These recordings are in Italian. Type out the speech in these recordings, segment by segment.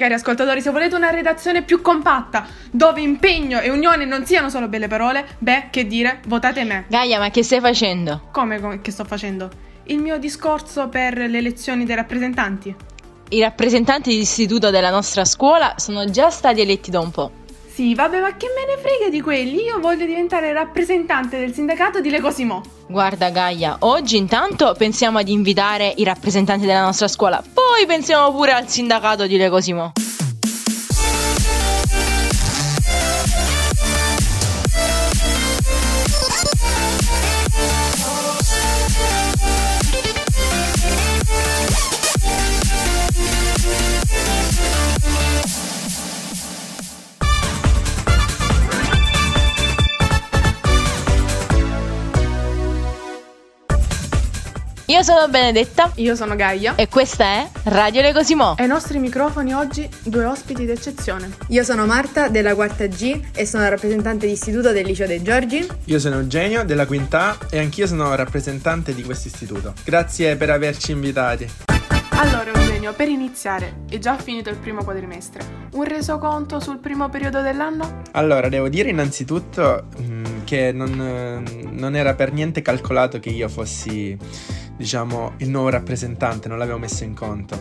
cari ascoltatori, se volete una redazione più compatta, dove impegno e unione non siano solo belle parole, beh, che dire, votate me. Gaia, ma che stai facendo? Come che sto facendo? Il mio discorso per le elezioni dei rappresentanti. I rappresentanti di istituto della nostra scuola sono già stati eletti da un po'. Sì, vabbè, ma che me ne frega di quelli? Io voglio diventare rappresentante del sindacato di Le Cosimo. Guarda Gaia, oggi intanto pensiamo ad invitare i rappresentanti della nostra scuola, poi pensiamo pure al sindacato di Le Cosimo. Io sono Benedetta. Io sono Gaia. E questa è Radio Le Cosimo. Ai nostri microfoni oggi due ospiti d'eccezione. Io sono Marta della quarta G e sono rappresentante di istituto del Liceo dei Giorgi. Io sono Eugenio della quinta A e anch'io sono rappresentante di questo istituto. Grazie per averci invitati. Allora Eugenio, per iniziare, è già finito il primo quadrimestre. Un resoconto sul primo periodo dell'anno? Allora, devo dire innanzitutto che non era per niente calcolato che io fossi, diciamo, il nuovo rappresentante, non l'avevo messo in conto.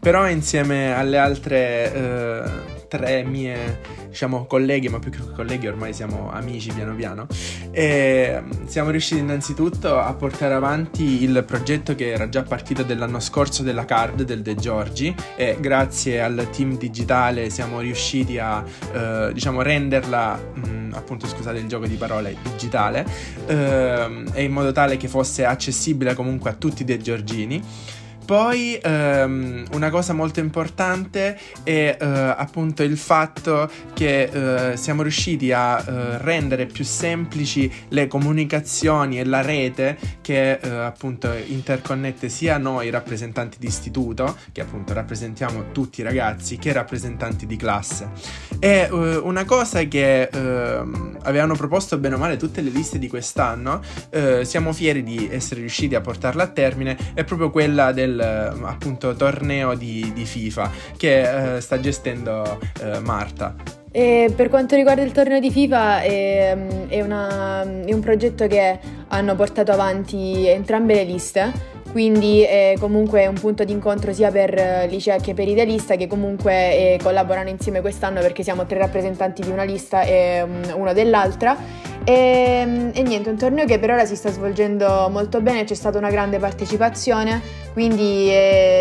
Però insieme alle altre tre mie, diciamo, colleghe, ma più che colleghi ormai siamo amici piano piano, e siamo riusciti innanzitutto a portare avanti il progetto che era già partito dell'anno scorso della card del De Giorgi, e grazie al team digitale siamo riusciti a renderla appunto, scusate il gioco di parole, digitale, e in modo tale che fosse accessibile comunque a tutti i De Giorgini. Poi una cosa molto importante è appunto il fatto che siamo riusciti a rendere più semplici le comunicazioni e la rete che appunto interconnette sia noi rappresentanti di istituto, che appunto rappresentiamo tutti i ragazzi, che rappresentanti di classe. E una cosa che avevano proposto bene o male tutte le liste di quest'anno, siamo fieri di essere riusciti a portarla a termine, è proprio quella del appunto torneo di FIFA che sta gestendo Marta. E per quanto riguarda il torneo di FIFA è un progetto che hanno portato avanti entrambe le liste, quindi è comunque un punto di incontro sia per Licea che per Idealista, che comunque collaborano insieme quest'anno perché siamo tre rappresentanti di una lista e uno dell'altra. E niente, un torneo che per ora si sta svolgendo molto bene, c'è stata una grande partecipazione, quindi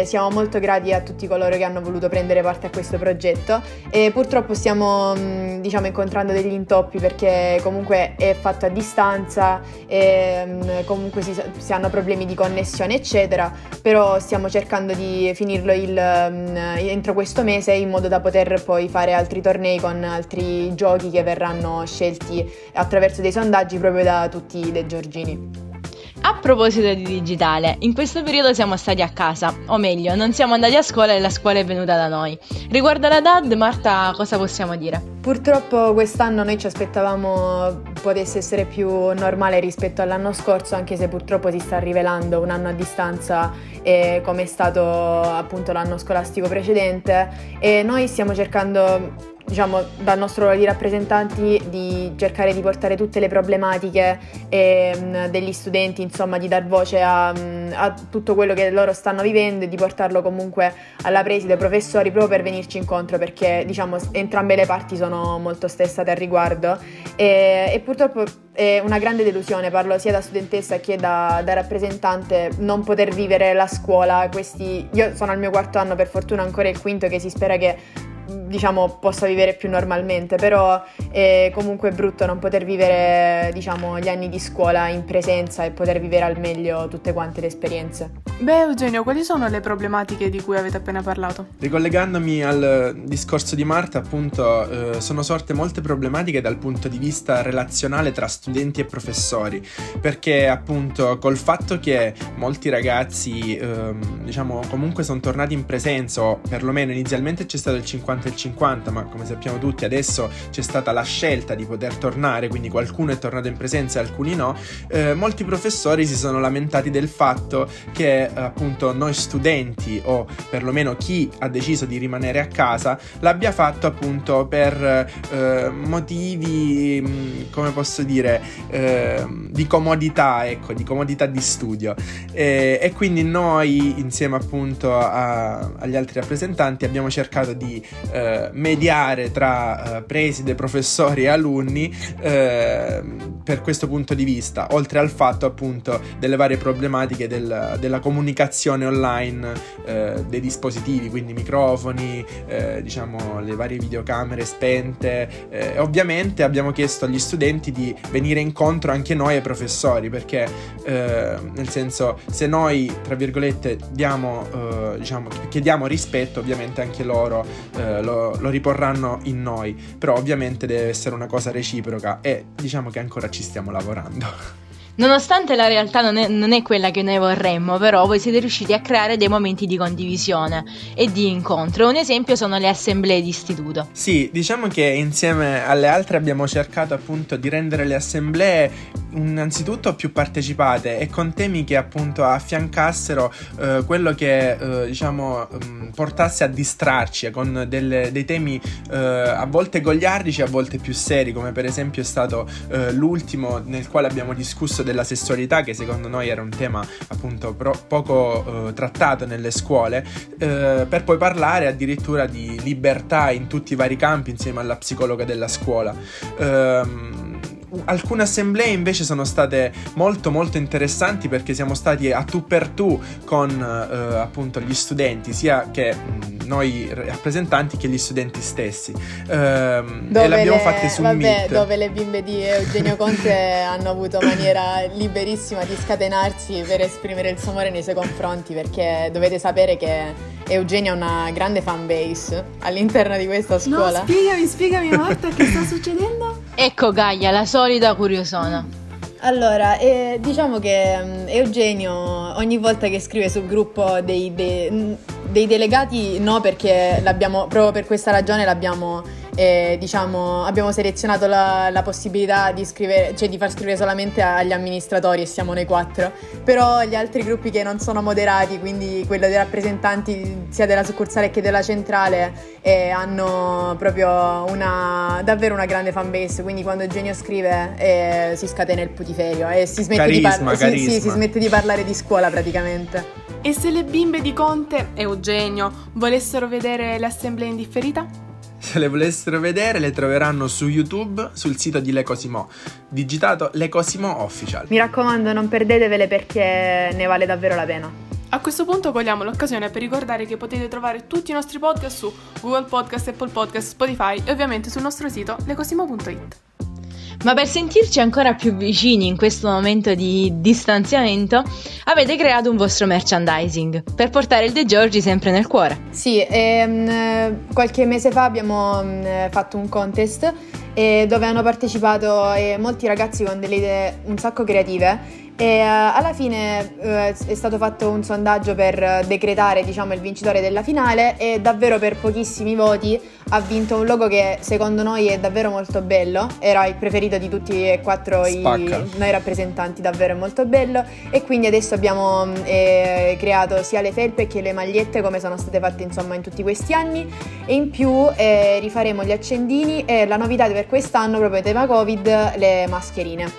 siamo molto grati a tutti coloro che hanno voluto prendere parte a questo progetto. E purtroppo stiamo incontrando degli intoppi perché comunque è fatto a distanza e comunque si hanno problemi di connessione eccetera, però stiamo cercando di finirlo entro questo mese in modo da poter poi fare altri tornei con altri giochi che verranno scelti attraverso dei sondaggi proprio da tutti i De Giorgini. A proposito di digitale, in questo periodo siamo stati a casa, o meglio, non siamo andati a scuola e la scuola è venuta da noi. Riguardo alla DAD, Marta, cosa possiamo dire? Purtroppo quest'anno noi ci aspettavamo potesse essere più normale rispetto all'anno scorso, anche se purtroppo si sta rivelando un anno a distanza come è stato appunto l'anno scolastico precedente, e noi stiamo cercando, dal nostro ruolo di rappresentanti, di cercare di portare tutte le problematiche degli studenti, di dar voce a tutto quello che loro stanno vivendo e di portarlo comunque alla preside, ai professori, proprio per venirci incontro, perché entrambe le parti sono molto stressate al riguardo e purtroppo è una grande delusione, parlo sia da studentessa che da rappresentante, non poter vivere la scuola. Io sono al mio quarto anno, per fortuna ancora il quinto, che si spera che possa vivere più normalmente, però è comunque brutto non poter vivere gli anni di scuola in presenza e poter vivere al meglio tutte quante le esperienze. Beh Eugenio, quali sono le problematiche di cui avete appena parlato? Ricollegandomi al discorso di Marta, appunto sono sorte molte problematiche dal punto di vista relazionale tra studenti e professori, perché appunto col fatto che molti ragazzi comunque sono tornati in presenza, o perlomeno inizialmente c'è stato il 50% 50 e 50, ma come sappiamo tutti adesso c'è stata la scelta di poter tornare, quindi qualcuno è tornato in presenza e alcuni no, molti professori si sono lamentati del fatto che appunto noi studenti, o perlomeno chi ha deciso di rimanere a casa, l'abbia fatto appunto per motivi, come posso dire, di comodità, ecco, di comodità di studio, e quindi noi insieme appunto agli altri rappresentanti abbiamo cercato di mediare tra preside, professori e alunni per questo punto di vista, oltre al fatto appunto delle varie problematiche della comunicazione online dei dispositivi, quindi microfoni, diciamo le varie videocamere spente, ovviamente abbiamo chiesto agli studenti di venire incontro anche noi ai professori, perché nel senso, se noi tra virgolette diamo diciamo chiediamo rispetto, ovviamente anche loro lo riporranno in noi, però ovviamente deve essere una cosa reciproca e diciamo che ancora ci stiamo lavorando. Nonostante la realtà non è quella che noi vorremmo, però voi siete riusciti a creare dei momenti di condivisione e di incontro. Un esempio sono le assemblee di istituto. Sì, diciamo che insieme alle altre abbiamo cercato appunto di rendere le assemblee innanzitutto più partecipate e con temi che appunto affiancassero quello che diciamo portasse a distrarci con dei temi a volte goliardici, a volte più seri, come per esempio è stato l'ultimo nel quale abbiamo discusso della sessualità, che secondo noi era un tema appunto poco trattato nelle scuole, per poi parlare addirittura di libertà in tutti i vari campi insieme alla psicologa della scuola. Alcune assemblee invece sono state molto molto interessanti, perché siamo stati a tu per tu con appunto gli studenti, sia che noi rappresentanti che gli studenti stessi, e l'abbiamo fatte su Meet, dove le bimbe di Eugenio Conte hanno avuto maniera liberissima di scatenarsi per esprimere il suo amore nei suoi confronti, perché dovete sapere che Eugenia ha una grande fan base all'interno di questa scuola. No, spiegami Marta, che sta succedendo? Ecco Gaia, la solita curiosona. Allora, diciamo che Eugenio ogni volta che scrive sul gruppo dei delegati, no, perché l'abbiamo, proprio per questa ragione l'abbiamo, diciamo, abbiamo selezionato la possibilità di scrivere, cioè di far scrivere solamente agli amministratori, e siamo noi quattro, però gli altri gruppi che non sono moderati, quindi quello dei rappresentanti sia della succursale che della centrale, hanno proprio davvero una grande fan base, quindi quando Eugenio scrive si scatena il putiferio e si smette di parlare di scuola praticamente. E se le bimbe di Conte e Eugenio volessero vedere l'assemblea indifferita? Se le volessero vedere, le troveranno su YouTube, sul sito di Le Cosimo, digitato Le Cosimo Official. Mi raccomando, non perdetevele, perché ne vale davvero la pena. A questo punto cogliamo l'occasione per ricordare che potete trovare tutti i nostri podcast su Google Podcast, Apple Podcast, Spotify e ovviamente sul nostro sito lecosimo.it. Ma per sentirci ancora più vicini in questo momento di distanziamento, avete creato un vostro merchandising per portare il De Giorgi sempre nel cuore. Sì, qualche mese fa abbiamo fatto un contest dove hanno partecipato molti ragazzi con delle idee un sacco creative, e alla fine è stato fatto un sondaggio per decretare, diciamo, il vincitore della finale, e davvero per pochissimi voti ha vinto un logo che secondo noi è davvero molto bello, era il preferito di tutti e quattro noi rappresentanti, davvero molto bello, e quindi adesso abbiamo creato sia le felpe che le magliette, come sono state fatte insomma in tutti questi anni, e in più rifaremo gli accendini e la novità per quest'anno, proprio tema Covid, le mascherine.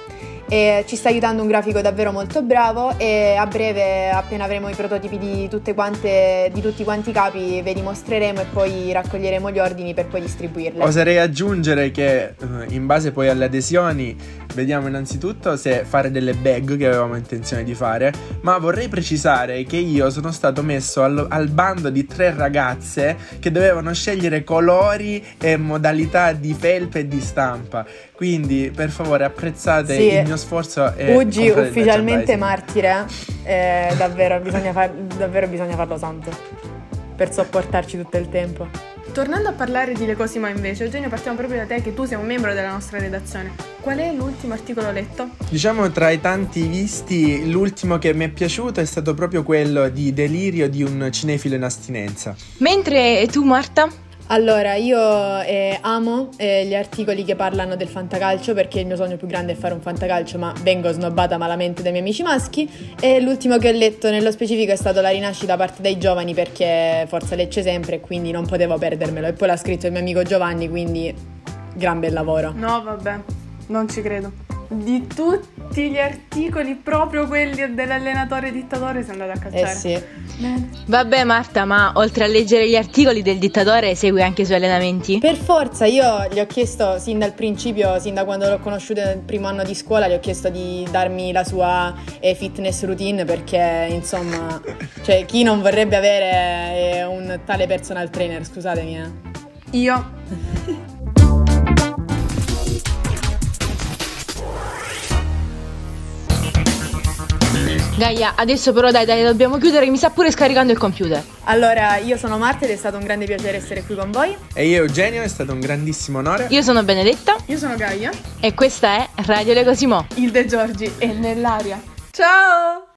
E ci sta aiutando un grafico davvero molto bravo, e a breve, appena avremo i prototipi di tutti quanti i capi, ve li mostreremo e poi raccoglieremo gli ordini per poi distribuirli. Oserei aggiungere che in base poi alle adesioni vediamo innanzitutto se fare delle bag, che avevamo intenzione di fare, ma vorrei precisare che io sono stato messo al bando di 3 ragazze che dovevano scegliere colori e modalità di felpe e di stampa, quindi per favore apprezzate il mio sforzo. Uggi ufficialmente martire, davvero, bisogna farlo santo per sopportarci tutto il tempo. Tornando a parlare di Le Cosimo invece, Eugenio, partiamo proprio da te, che tu sei un membro della nostra redazione. Qual è l'ultimo articolo letto? Diciamo, tra i tanti visti, l'ultimo che mi è piaciuto è stato proprio quello di Delirio di un cinefilo in astinenza. Mentre tu, Marta? Allora, io amo gli articoli che parlano del fantacalcio, perché il mio sogno più grande è fare un fantacalcio, ma vengo snobbata malamente dai miei amici maschi, e l'ultimo che ho letto nello specifico è stato La Rinascita da parte dei giovani, perché Forza Lecce sempre, quindi non potevo perdermelo, e poi l'ha scritto il mio amico Giovanni, quindi gran bel lavoro. No, vabbè, non ci credo. Di tutti gli articoli, proprio quelli dell'allenatore dittatore, sei andata a cacciare. Sì. Bene. Vabbè Marta, ma oltre a leggere gli articoli del dittatore segui anche i suoi allenamenti? Per forza, io gli ho chiesto sin dal principio, sin da quando l'ho conosciuto nel primo anno di scuola, gli ho chiesto di darmi la sua fitness routine, perché insomma, cioè chi non vorrebbe avere un tale personal trainer, scusatemi. Io Gaia, adesso però dai, dobbiamo chiudere, mi sta pure scaricando il computer. Allora, io sono Marta ed è stato un grande piacere essere qui con voi. E io Eugenio, è stato un grandissimo onore. Io sono Benedetta. Io sono Gaia. E questa è Radio Le Cosimo. Il De Giorgi è nell'aria. Ciao!